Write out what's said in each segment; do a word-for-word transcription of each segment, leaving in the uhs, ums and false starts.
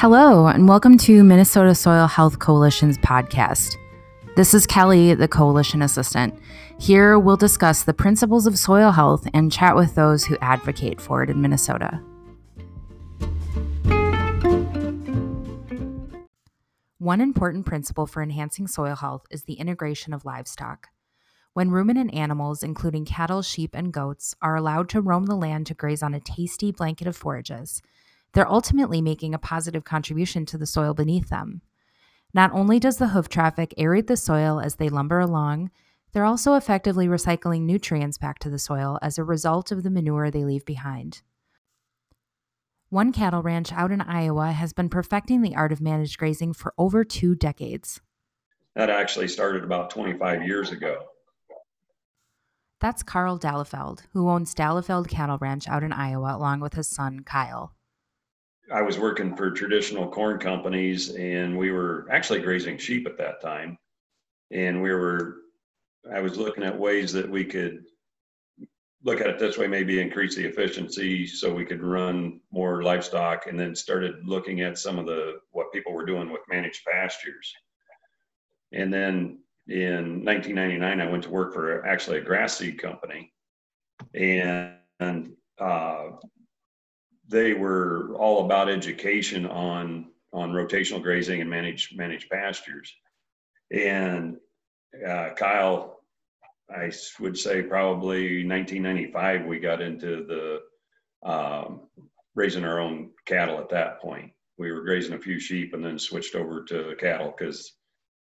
Hello, and welcome to Minnesota Soil Health Coalition's podcast. This is Kelly, the Coalition Assistant. Here, we'll discuss the principles of soil health and chat with those who advocate for it in Minnesota. One important principle for enhancing soil health is the integration of livestock. When ruminant animals, including cattle, sheep, and goats, are allowed to roam the land to graze on a tasty blanket of forages, they're ultimately making a positive contribution to the soil beneath them. Not only does the hoof traffic aerate the soil as they lumber along, they're also effectively recycling nutrients back to the soil as a result of the manure they leave behind. One cattle ranch out in Iowa has been perfecting the art of managed grazing for over two decades. That actually started about twenty-five years ago. That's Carl Dallefeld, who owns Dallefeld Cattle Ranch out in Iowa along with his son, Kyle. I was working for traditional corn companies, and we were actually grazing sheep at that time. And we were, I was looking at ways that we could look at it this way, maybe increase the efficiency so we could run more livestock, and then started looking at some of the, what people were doing with managed pastures. And then in nineteen ninety-nine, I went to work for actually a grass seed company, and, and uh, they were all about education on on rotational grazing and managed managed pastures. And uh, Kyle, I would say probably nineteen ninety-five, we got into the um, raising our own cattle at that point. We were grazing a few sheep and then switched over to cattle because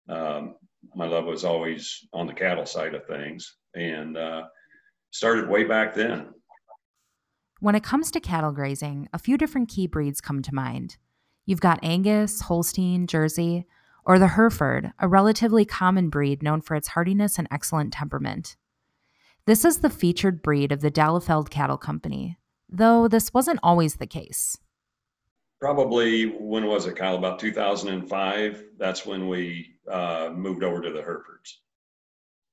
um, my love was always on the cattle side of things, and uh, started way back then. When it comes to cattle grazing, a few different key breeds come to mind. You've got Angus, Holstein, Jersey, or the Hereford, a relatively common breed known for its hardiness and excellent temperament. This is the featured breed of the Dallefeld Cattle Company, though this wasn't always the case. Probably, when was it, Kyle? About two thousand five, that's when we uh, moved over to the Herefords.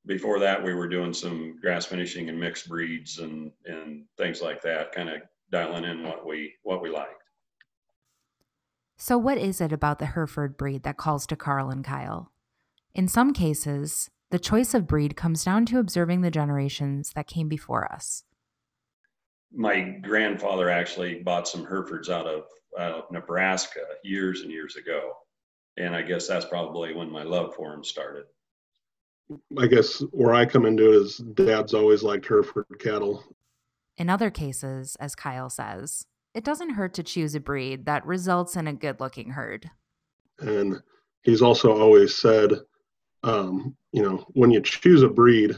Before that, we were doing some grass finishing and mixed breeds and, and things like that, kind of dialing in what we what we liked. So what is it about the Hereford breed that calls to Carl and Kyle? In some cases, the choice of breed comes down to observing the generations that came before us. My grandfather actually bought some Herefords out of, out of Nebraska years and years ago, and I guess that's probably when my love for him started. I guess where I come into is dad's always liked Hereford cattle. In other cases, as Kyle says, it doesn't hurt to choose a breed that results in a good-looking herd. And he's also always said, um, you know, when you choose a breed,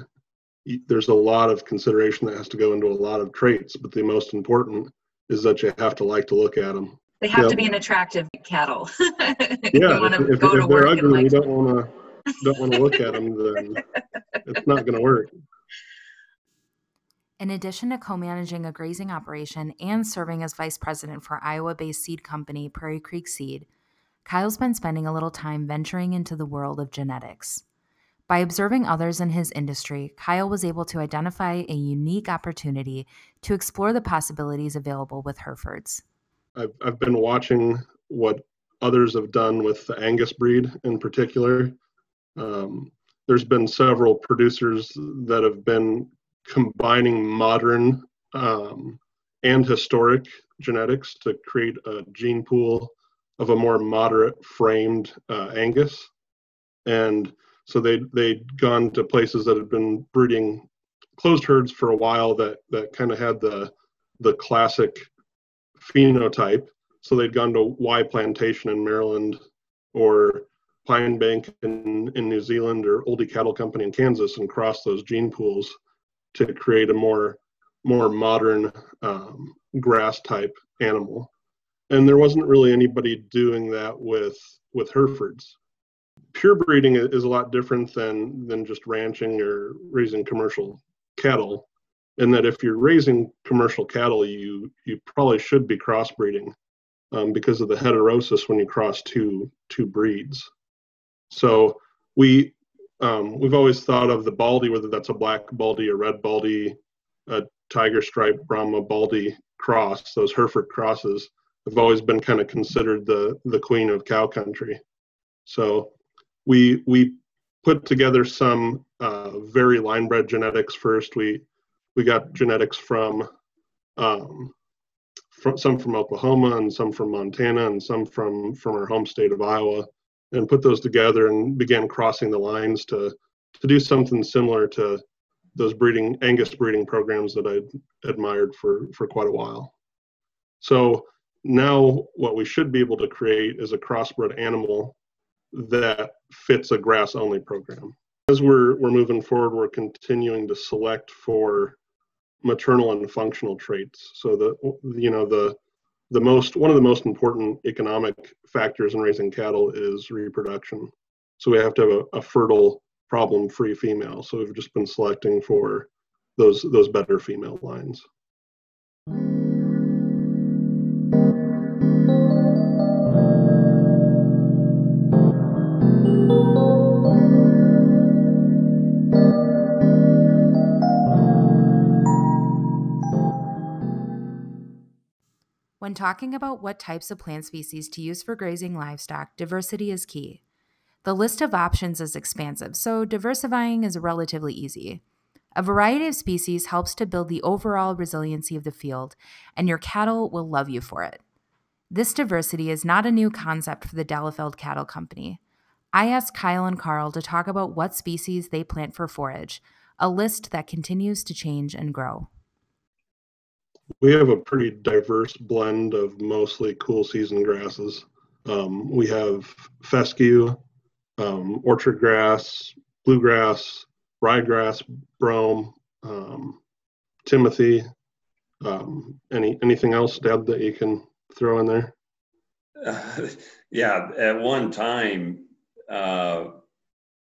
there's a lot of consideration that has to go into a lot of traits, but the most important is that you have to like to look at them. They have yeah. to be an attractive cattle. yeah, if, if, go if they're ugly, like... you don't want to... don't want to look at them, then it's not going to work. In addition to co-managing a grazing operation and serving as vice president for Iowa-based seed company Prairie Creek Seed, Kyle's been spending a little time venturing into the world of genetics. By observing others in his industry, Kyle was able to identify a unique opportunity to explore the possibilities available with Herefords. I've, I've been watching what others have done with the Angus breed in particular. Um, there's been several producers that have been combining modern um, and historic genetics to create a gene pool of a more moderate framed uh, Angus. And so they, they'd gone to places that had been breeding closed herds for a while that, that kind of had the, the classic phenotype. So they'd gone to Y Plantation in Maryland, or Pine Bank in, in New Zealand, or Oldie Cattle Company in Kansas, and cross those gene pools to create a more more modern um, grass type animal. And there wasn't really anybody doing that with with Herefords. Pure breeding is a lot different than than just ranching or raising commercial cattle, in that if you're raising commercial cattle, you you probably should be crossbreeding um, because of the heterosis when you cross two two breeds. So we, um, we've always thought of the baldy, whether that's a black baldy, a red baldy, a tiger stripe Brahma baldy cross, those Hereford crosses, I've always been kind of considered the the queen of cow country. So we we put together some uh, very linebred genetics first. We we got genetics from, um, from some from Oklahoma and some from Montana and some from from our home state of Iowa, and put those together and began crossing the lines to to do something similar to those breeding Angus breeding programs that I admired for for quite a while. So now what we should be able to create is a crossbred animal that fits a grass-only program. As we're, we're moving forward, we're continuing to select for maternal and functional traits. So the, you know, the, the most, one of the most important economic factors in raising cattle is reproduction. So we have to have a, a fertile, problem-free female. So we've just been selecting for those, those better female lines. When talking about what types of plant species to use for grazing livestock, diversity is key. The list of options is expansive, so diversifying is relatively easy. A variety of species helps to build the overall resiliency of the field, and your cattle will love you for it. This diversity is not a new concept for the Dallefeld Cattle Company. I asked Kyle and Carl to talk about what species they plant for forage, a list that continues to change and grow. We have a pretty diverse blend of mostly cool season grasses. Um, we have fescue, um, orchard grass, bluegrass, ryegrass, brome, um, timothy, um, any anything else, Deb, that you can throw in there? Uh, yeah, at one time uh,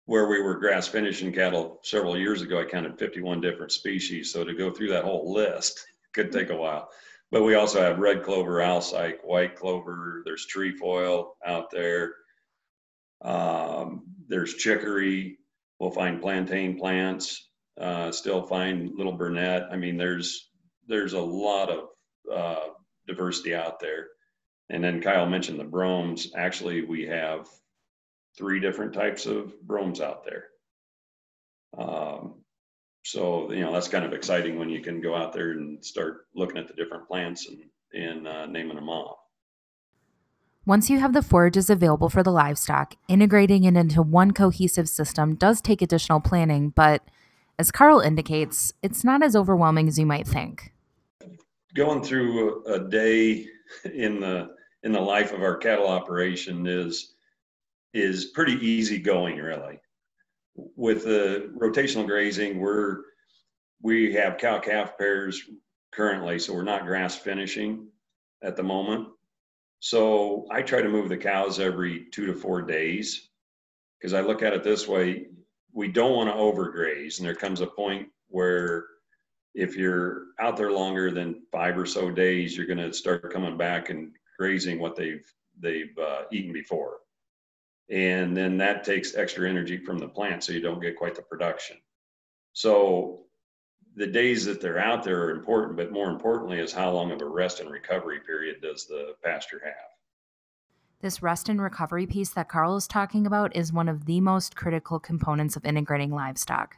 where we were grass finishing cattle several years ago, I counted fifty-one different species. So to go through that whole list could take a while, but we also have red clover, alsike, white clover. There's trefoil out there. Um, there's chicory. We'll find plantain plants. Uh, still find little burnet. I mean, there's there's a lot of uh, diversity out there. And then Kyle mentioned the bromes. Actually, we have three different types of bromes out there. Um, So, you know, that's kind of exciting when you can go out there and start looking at the different plants and, and uh, naming them off. Once you have the forages available for the livestock, integrating it into one cohesive system does take additional planning, but as Carl indicates, it's not as overwhelming as you might think. Going through a day in the in the life of our cattle operation is is pretty easygoing, really. With the rotational grazing, we're, we have cow-calf pairs currently, so we're not grass finishing at the moment. So I try to move the cows every two to four days because I look at it this way. We don't want to overgraze, and there comes a point where if you're out there longer than five or so days, you're going to start coming back and grazing what they've, they've uh, eaten before. And then that takes extra energy from the plant, so you don't get quite the production. So the days that they're out there are important, but more importantly is how long of a rest and recovery period does the pasture have. This rest and recovery piece that Carl is talking about is one of the most critical components of integrating livestock.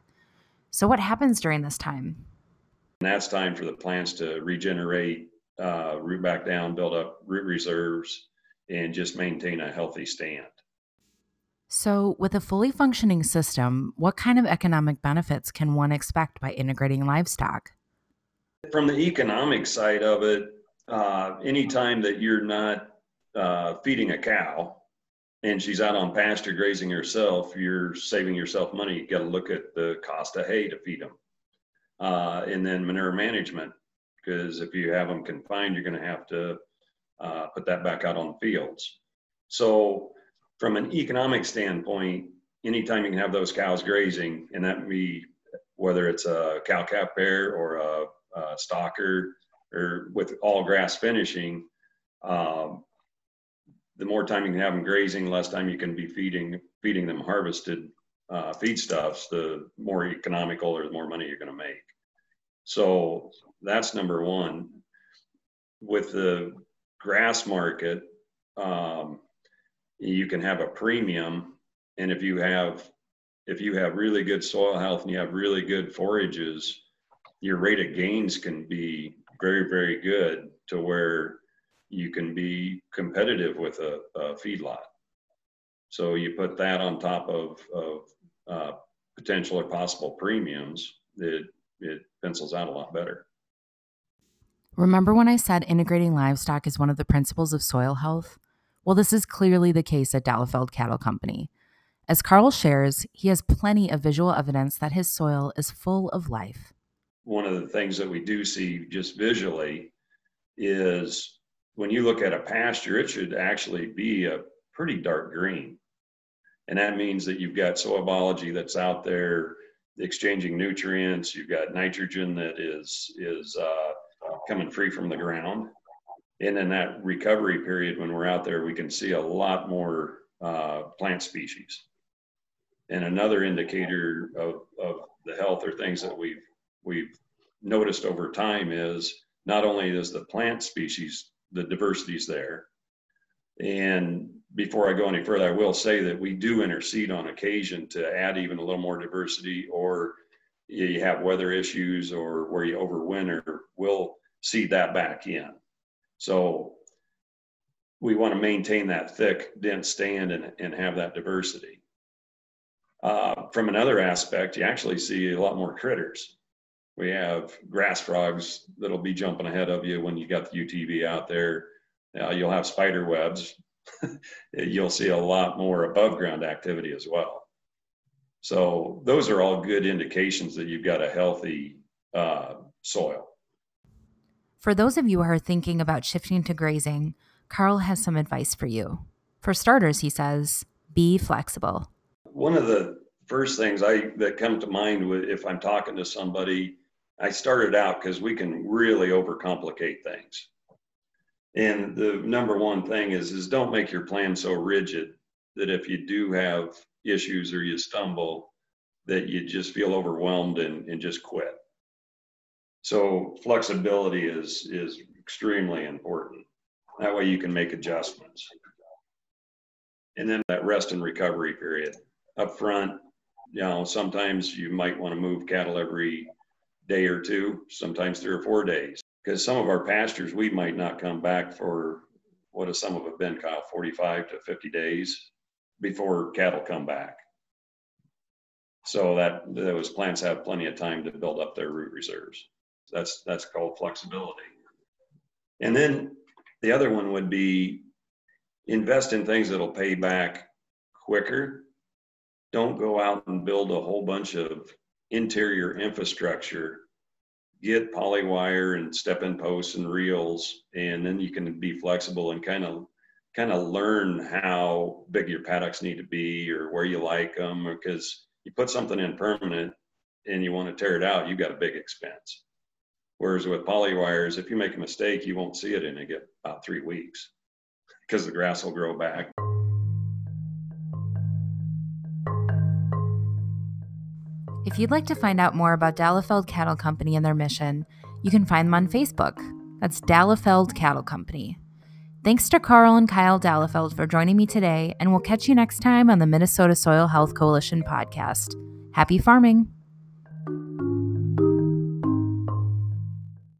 So what happens during this time? And that's time for the plants to regenerate, uh, root back down, build up root reserves, and just maintain a healthy stand. So with a fully functioning system, what kind of economic benefits can one expect by integrating livestock? From the economic side of it, uh, anytime that you're not uh, feeding a cow and she's out on pasture grazing herself, you're saving yourself money. You got to look at the cost of hay to feed them. Uh, and then manure management, because if you have them confined, you're going to have to uh, put that back out on the fields. So from an economic standpoint, anytime you can have those cows grazing, and that be whether it's a cow-calf pair or a, a stocker or with all grass finishing, um, the more time you can have them grazing, less time you can be feeding feeding them harvested uh, feedstuffs, the more economical or the more money you're going to make. So that's number one. With the grass market, um, you can have a premium. And if you have, if you have really good soil health and you have really good forages, your rate of gains can be very, very good to where you can be competitive with a, a feedlot. So you put that on top of, of uh, potential or possible premiums, it, it pencils out a lot better. Remember when I said integrating livestock is one of the principles of soil health? Well, this is clearly the case at Dallefeld Cattle Company. As Carl shares, he has plenty of visual evidence that his soil is full of life. One of the things that we do see just visually is when you look at a pasture, it should actually be a pretty dark green. And that means that you've got soil biology that's out there exchanging nutrients, you've got nitrogen that is, is uh, coming free from the ground. And in that recovery period when we're out there, we can see a lot more uh, plant species. And another indicator of, of the health or things that we've, we've noticed over time is not only is the plant species, the diversity's there. And before I go any further, I will say that we do intercede on occasion to add even a little more diversity, or you have weather issues or where you overwinter, we'll seed that back in. So we want to maintain that thick, dense stand and, and have that diversity. Uh, from another aspect, you actually see a lot more critters. We have grass frogs that'll be jumping ahead of you when you got the U T V out there. Uh, you'll have spider webs. You'll see a lot more above ground activity as well. So those are all good indications that you've got a healthy uh, soil. For those of you who are thinking about shifting to grazing, Carl has some advice for you. For starters, he says, be flexible. One of the first things I, that come to mind if I'm talking to somebody, I started out because we can really overcomplicate things. And the number one thing is, is don't make your plan so rigid that if you do have issues or you stumble, that you just feel overwhelmed and, and just quit. So flexibility is, is extremely important. That way you can make adjustments. And then that rest and recovery period. Up front, you know, sometimes you might want to move cattle every day or two, sometimes three or four days. Because some of our pastures, we might not come back for, what have some of it been, Kyle, forty-five to fifty days before cattle come back. So that those plants have plenty of time to build up their root reserves. That's, that's called flexibility. And then the other one would be invest in things that'll pay back quicker. Don't go out and build a whole bunch of interior infrastructure. Get poly wire and step in posts and reels, and then you can be flexible and kind of kind of learn how big your paddocks need to be or where you like them, because you put something in permanent and you want to tear it out, you got a big expense. Whereas with poly wires, if you make a mistake, you won't see it in about three weeks because the grass will grow back. If you'd like to find out more about Dallefeld Cattle Company and their mission, you can find them on Facebook. That's Dallefeld Cattle Company. Thanks to Carl and Kyle Dallefeld for joining me today, and we'll catch you next time on the Minnesota Soil Health Coalition podcast. Happy farming!